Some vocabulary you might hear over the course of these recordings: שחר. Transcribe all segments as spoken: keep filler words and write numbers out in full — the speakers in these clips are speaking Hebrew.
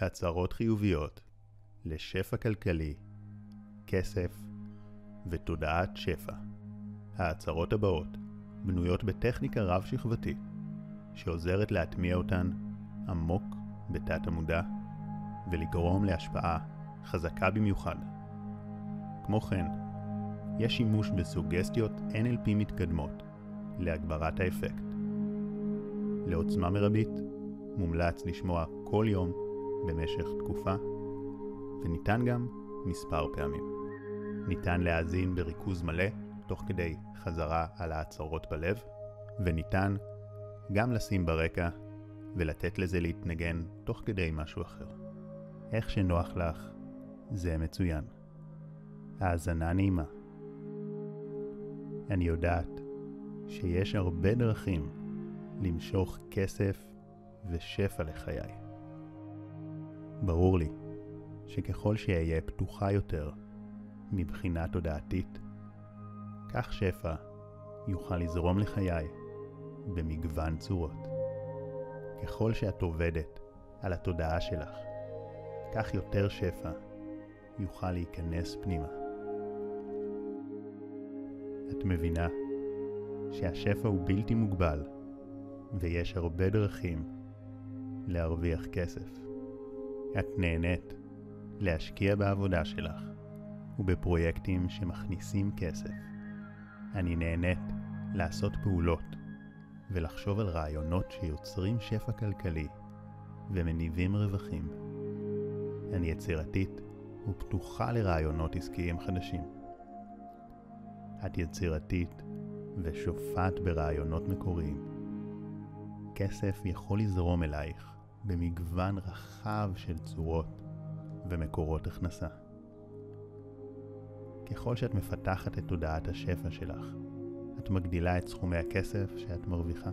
הצהרות חיוביות לשפע כלכלי, כסף ותודעת שפע. ההצהרות הבאות בנויות בטכניקה רב-שכבתית שעוזרת להטמיע אותן עמוק בתת המודע ולגרום להשפעה חזקה במיוחד. כמו כן, יש שימוש בסוגסטיות אן אל פי מתקדמות להגברת האפקט. לעוצמה מרבית מומלץ לשמוע כל יום במשך תקופה, וניתן גם מספר פעמים. ניתן להאזין בריכוז מלא תוך כדי חזרה על ההצהרות בלב, וניתן גם לשים ברקע ולתת לזה להתנגן תוך כדי משהו אחר. איך שנוח לך, זה מצוין. האזנה נעימה. אני יודעת שיש הרבה דרכים למשוך כסף ושפע לחיי. ברור לי שככל שיהיה פתוחה יותר מבחינה תודעתית, כך שפע יוכל לזרום לחיי במגוון צורות. ככל שאת עובדת על התודעה שלך, כך יותר שפע יוכל להיכנס פנימה. את מבינה שהשפע הוא בלתי מוגבל, ויש הרבה דרכים להרוויח כסף. את נהנית להשקיע בעבודה שלך ובפרויקטים שמכניסים כסף. אני נהנית לעשות פעולות ולחשוב על רעיונות שיוצרים שפע כלכלי ומניבים רווחים. אני יצירתית ופתוחה לרעיונות עסקיים חדשים. את יצירתית ושופעת ברעיונות מקוריים. כסף יכול לזרום אלייך במגוון רחב של צורות ומקורות הכנסה. ככל שאת מפתחת את תודעת השפע שלך, את מגדילה את סכומי הכסף שאת מרוויחה.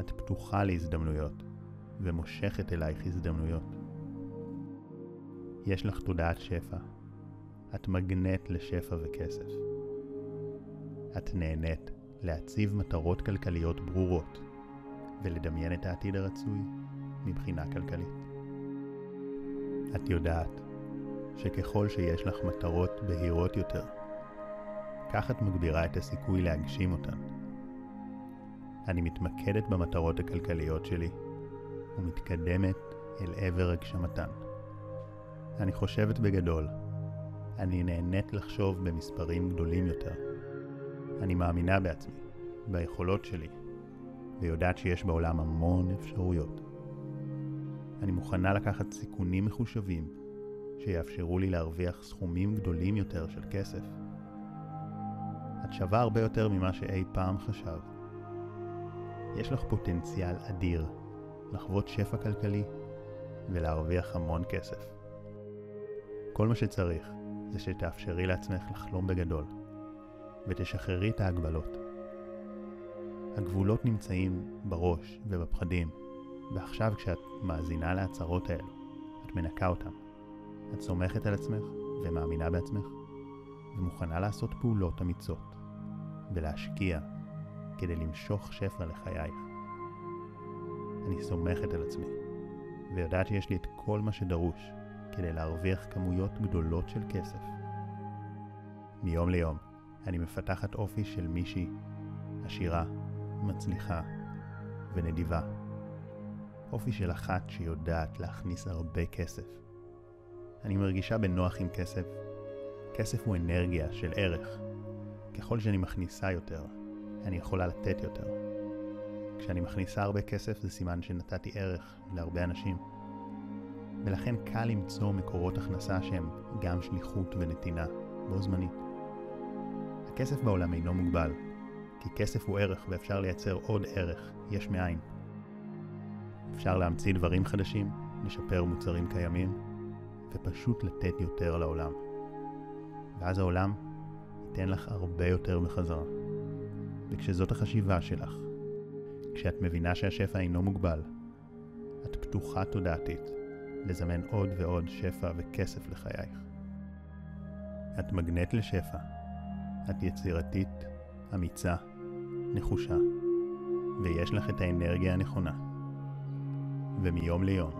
את פתוחה להזדמנויות ומושכת אלייך הזדמנויות. יש לך תודעת שפע. את מגנט לשפע וכסף. את נהנית להציב מטרות כלכליות ברורות ולדמיין את העתיד הרצוי מבחינה כלכלית. את יודעת שככל שיש לך מטרות בהירות יותר, כך את מגבירה את הסיכוי להגשים אותן. אני מתמקדת במטרות הכלכליות שלי ומתקדמת אל עבר הגשמתן. אני חושבת בגדול. אני נהנית לחשוב במספרים גדולים יותר. אני מאמינה בעצמי, ביכולות שלי, ויודעת שיש בעולם המון אפשרויות. אני מוכנה לקחת סיכונים מחושבים שיאפשרו לי להרוויח סכומים גדולים יותר של כסף. את שווה הרבה יותר ממה שאי פעם חשב. יש לך פוטנציאל אדיר לחוות שפע כלכלי ולהרוויח המון כסף. כל מה שצריך זה שתאפשרי לעצמך לחלום בגדול ותשחררי את ההגבלות. הגבולות נמצאים בראש ובפחדים, ועכשיו כשאת מאזינה להצהרות האלו, את מנקה אותן. את סומכת על עצמך ומאמינה בעצמך, ומוכנה לעשות פעולות אמיצות ולהשקיע כדי למשוך שפע לחייך. אני סומכת על עצמי ויודעת שיש לי את כל מה שדרוש כדי להרוויח כמויות גדולות של כסף. מיום ליום אני מפתחת אופי של מישהי עשירה, מצליחה ונדיבה. אופי של אחת שיודעת להכניס הרבה כסף. אני מרגישה בנוח עם כסף. כסף הוא אנרגיה של ערך. ככל שאני מכניסה יותר, אני יכולה לתת יותר. כשאני מכניסה הרבה כסף זה סימן שנתתי ערך להרבה אנשים. ולכן קל למצוא מקורות הכנסה שהם גם שליחות ונתינה בו זמנית. הכסף בעולם אינו מוגבל, כי כסף הוא ערך ואפשר לייצר עוד ערך, יש מאין. אפשר להמציא דברים חדשים, לשפר מוצרים קיימים, ופשוט לתת יותר לעולם. ואז העולם ייתן לך הרבה יותר בחזרה. וכשזאת החשיבה שלך, כשאת מבינה שהשפע אינו מוגבל, את פתוחה תודעתית לזמן עוד ועוד שפע וכסף לחייך. את מגנט לשפע. את יצירתית, אמיצה, נחושה, ויש לך את האנרגיה הנכונה. ומיום ליום,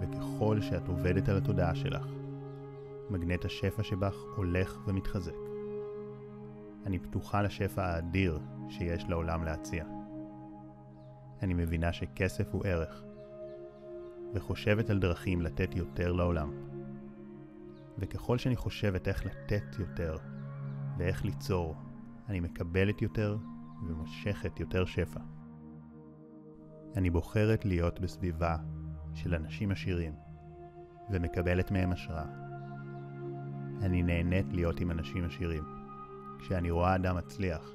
וככל שאת עובדת על התודעה שלך, מגנט השפע שבך הולך ומתחזק. אני פתוחה לשפע האדיר שיש לעולם להציע. אני מבינה שכסף הוא ערך, וחושבת על דרכים לתת יותר לעולם. וככל שאני חושבת איך לתת יותר ואיך ליצור, אני מקבלת יותר ומושכת יותר שפע. אני בוחרת להיות בסביבה של אנשים עשירים ומקבלת מהם השראה. אני נהנית להיות עם אנשים עשירים. כשאני רואה אדם מצליח,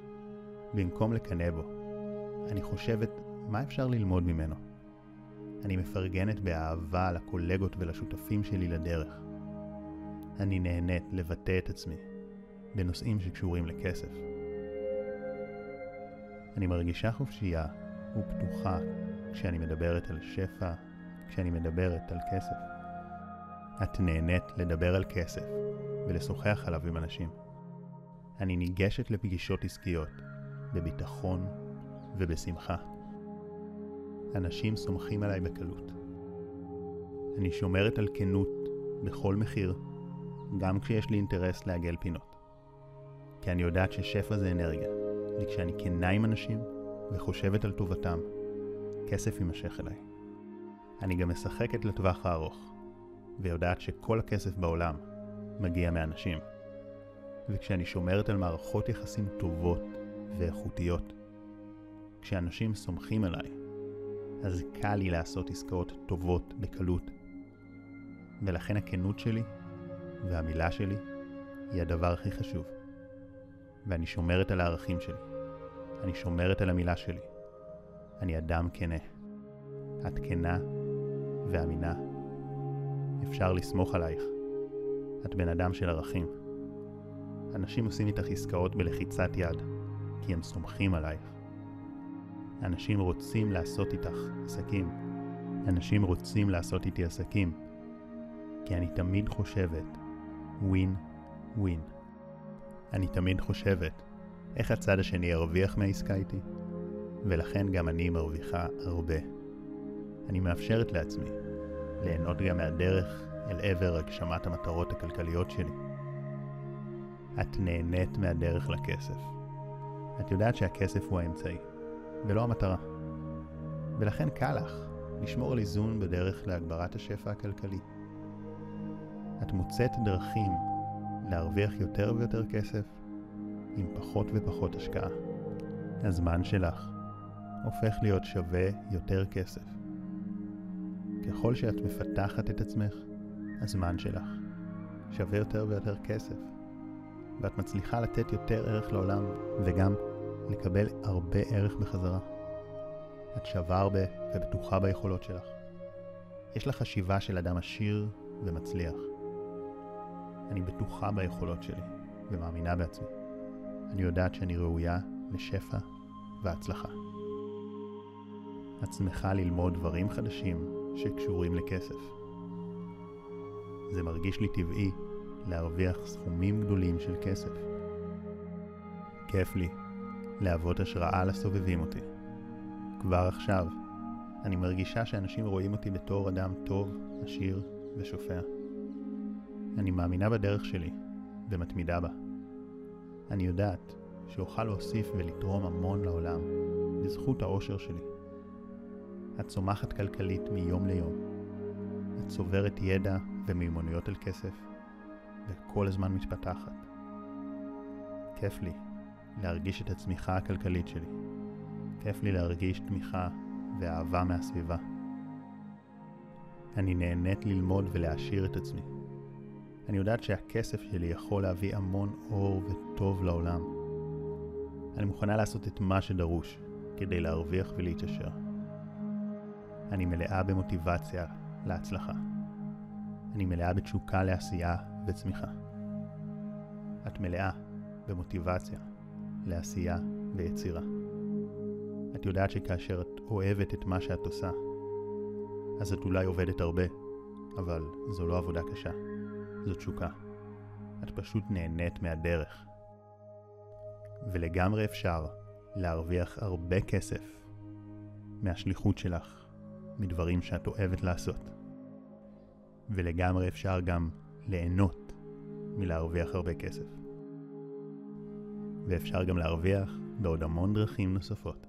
במקום לקנא בו, אני חושבת מה אפשר ללמוד ממנו. אני מפרגנת באהבה לקולגות ולשותפים שלי לדרך. אני נהנית לבטא את עצמי בנושאים שקשורים לכסף. אני מרגישה חופשייה ופתוחה כשאני מדברת על שפע, כשאני מדברת על כסף. את נהנית לדבר על כסף ולשוחח עליו עם אנשים. אני ניגשת לפגישות עסקיות בביטחון ובשמחה. אנשים סומכים עליי בקלות. אני שומרת על כנות בכל מחיר, גם כשיש לי אינטרס לעגל פינות. כי אני יודעת ששפע זה אנרגיה, וכשאני כנה עם אנשים וחושבת על טובתם, כסף יימשך אליי. אני גם משחקת לטווח הארוך, ויודעת שכל הכסף בעולם מגיע מאנשים. וכשאני שומרת על מערכות יחסים טובות ואיכותיות, כשאנשים סומכים עליי, אז קל לי לעשות עסקאות טובות בקלות. ולכן הכנות שלי והמילה שלי היא הדבר הכי חשוב. ואני שומרת על הערכים שלי. אני שומרת על המילה שלי. אני אדם כנה. את כנה ואמינה. אפשר לסמוך עלייך. את בן אדם של ערכים. אנשים עושים איתך עסקאות בלחיצת יד, כי הם סומכים עלייך. אנשים רוצים לעשות איתך עסקים. אנשים רוצים לעשות איתי עסקים. כי אני תמיד חושבת ווין ווין. אני תמיד חושבת איך הצד השני ירוויח מהעסקה איתי, ולכן גם אני מרוויחה הרבה. אני מאפשרת לעצמי ליהנות גם מהדרך אל עבר הגשמת המטרות הכלכליות שלי. את נהנית מהדרך לכסף. את יודעת שהכסף הוא האמצעי ולא המטרה, ולכן קל לך לשמור על איזון בדרך להגברת השפע הכלכלי. את מוצאת דרכים להרוויח יותר ויותר כסף עם פחות ופחות השקעה. הזמן שלך הופך להיות שווה יותר כסף. ככל שאת מפתחת את עצמך, הזמן שלך שווה יותר ויותר כסף, ואת מצליחה לתת יותר ערך לעולם וגם לקבל הרבה ערך בחזרה. את שווה הרבה ובטוחה ביכולות שלך. יש לך חשיבה של אדם עשיר ומצליח. אני בטוחה ביכולות שלי ומאמינה בעצמי. אני יודעת שאני ראויה לשפע והצלחה. את שמחה ללמוד דברים חדשים שקשורים לכסף. זה מרגיש לי טבעי להרוויח סכומים גדולים של כסף. כיף לי להוות השראה לסובבים אותי. כבר עכשיו אני מרגישה שאנשים רואים אותי בתור אדם טוב, עשיר ושופע. אני מאמינה בדרך שלי ומתמידה בה. אני יודעת שאוכל להוסיף ולתרום המון לעולם בזכות האושר שלי. את צומחת כלכלית מיום ליום. את צוברת ידע ומיומנויות על כסף, וכל הזמן מתפתחת. כיף לי להרגיש את הצמיחה הכלכלית שלי. כיף לי להרגיש תמיכה ואהבה מהסביבה. אני נהנית ללמוד ולהעשיר את עצמי. אני יודעת שהכסף שלי יכול להביא המון אור וטוב לעולם. אני מוכנה לעשות את מה שדרוש כדי להרוויח ולהתעשר. אני מלאה במוטיבציה להצלחה. אני מלאה בתשוקה לעשייה וצמיחה. את מלאה במוטיבציה לעשייה ויצירה. את יודעת שכאשר את אוהבת את מה שאת עושה, אז את אולי עובדת הרבה, אבל זו לא עבודה קשה. זו תשוקה. את פשוט נהנית מהדרך. ולגמרי אפשר להרוויח הרבה כסף מהשליחות שלך, מדברים שאת אוהבת לעשות. ולגמרי אפשר גם ליהנות מלהרוויח הרבה כסף. ואפשר גם להרוויח בעוד המון דרכים נוספות.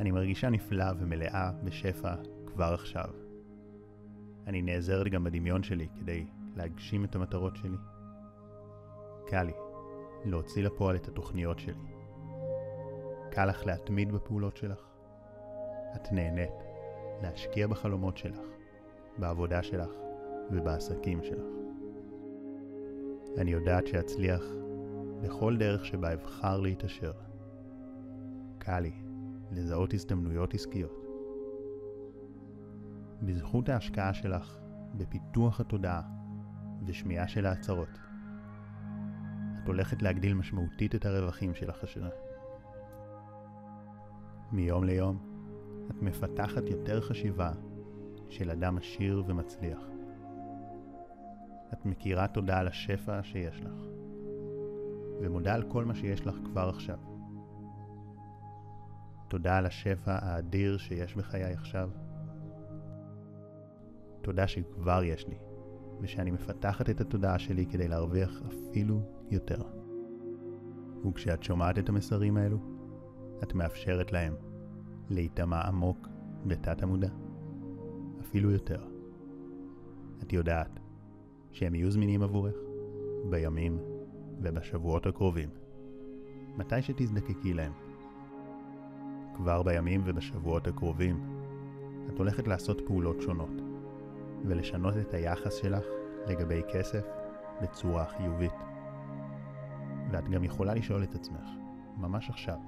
אני מרגישה נפלאה ומלאה בשפע כבר עכשיו. אני נעזרת גם בדמיון שלי כדי להגשים את המטרות שלי. קל לי להוציא לפועל את התוכניות שלי. קל לך להתמיד בפעולות שלך. את נהנית להשקיע בחלומות שלך, בעבודה שלך ובעסקים שלך. אני יודעת שאצליח בכל דרך שבה אבחר להתאשר. קל לי לזהות הזדמנויות עסקיות. בזכות ההשקעה שלך בפיתוח התודעה ושמיעה של ההצהרות, את הולכת להגדיל משמעותית את הרווחים שלך השנה. מיום ליום את מפתחת יותר חשיבה של אדם עשיר ומצליח. את מכירה תודה על השפע שיש לך ומודה על כל מה שיש לך כבר עכשיו. תודה על השפע האדיר שיש בחיי עכשיו. תודה שכבר יש לי ושאני מפתחת את התודעה שלי כדי להרוויח אפילו יותר. וכשאת שומעת את המסרים האלו, את מאפשרת להם להיטמע עמוק בתת המודע. אפילו יותר. את יודעת שהם יהיו זמינים עבורך בימים ובשבועות הקרובים. מתי שתזדקקי להם. כבר בימים ובשבועות הקרובים, את הולכת לעשות פעולות שונות ולשנות את היחס שלך לגבי כסף בצורה חיובית. ואת גם יכולה לשאול את עצמך, ממש עכשיו,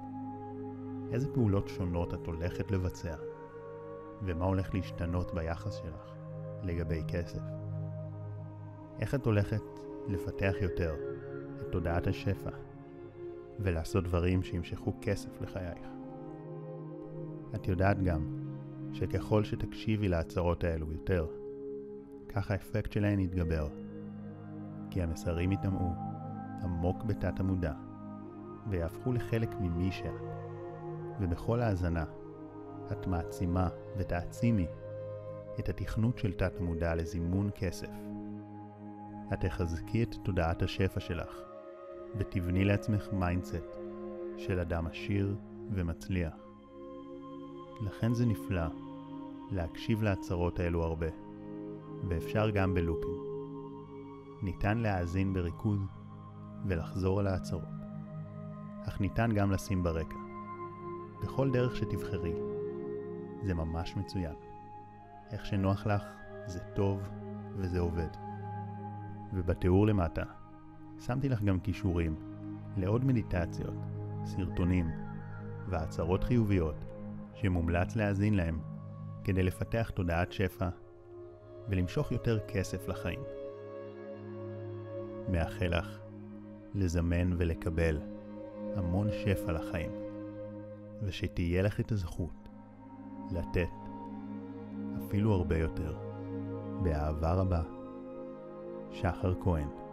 איזה פעולות שונות את הולכת לבצע, ומה הולך להשתנות ביחס שלך לגבי כסף. איך את הולכת לפתח יותר את תודעת השפע, ולעשות דברים שימשכו כסף לחייך. את יודעת גם שככל שתקשיבי להצהרות האלו יותר, כך האפקט שלהן יתגבר, כי המסרים יתמעו עמוק בתת המודע, ויהפכו לחלק ממי שאת. ובכל ההזנה, את מעצימה ותעצימי את התכנות של תת המודע לזימון כסף. את תחזקי את תודעת השפע שלך, ותבני לעצמך מיינדסט של אדם עשיר ומצליח. לכן זה נפלא להקשיב להצהרות האלו הרבה, ואפשר גם בלופים. ניתן להאזין בריכוז ולחזור על ההצהרות, אך ניתן גם לשים ברקע. בכל דרך שתבחרי, זה ממש מצוין. איך שנוח לך, זה טוב וזה עובד. ובתיאור למטה, שמתי לך גם קישורים לעוד מדיטציות, סרטונים והצהרות חיוביות שמומלץ להאזין להם כדי לפתח תודעת שפע ולמשוך יותר כסף לחיים. מאחל לך לזמן ולקבל המון שפע לחיים. ושתהיה לך את הזכות לתת אפילו הרבה יותר. באהבה רבה, שחר כהן.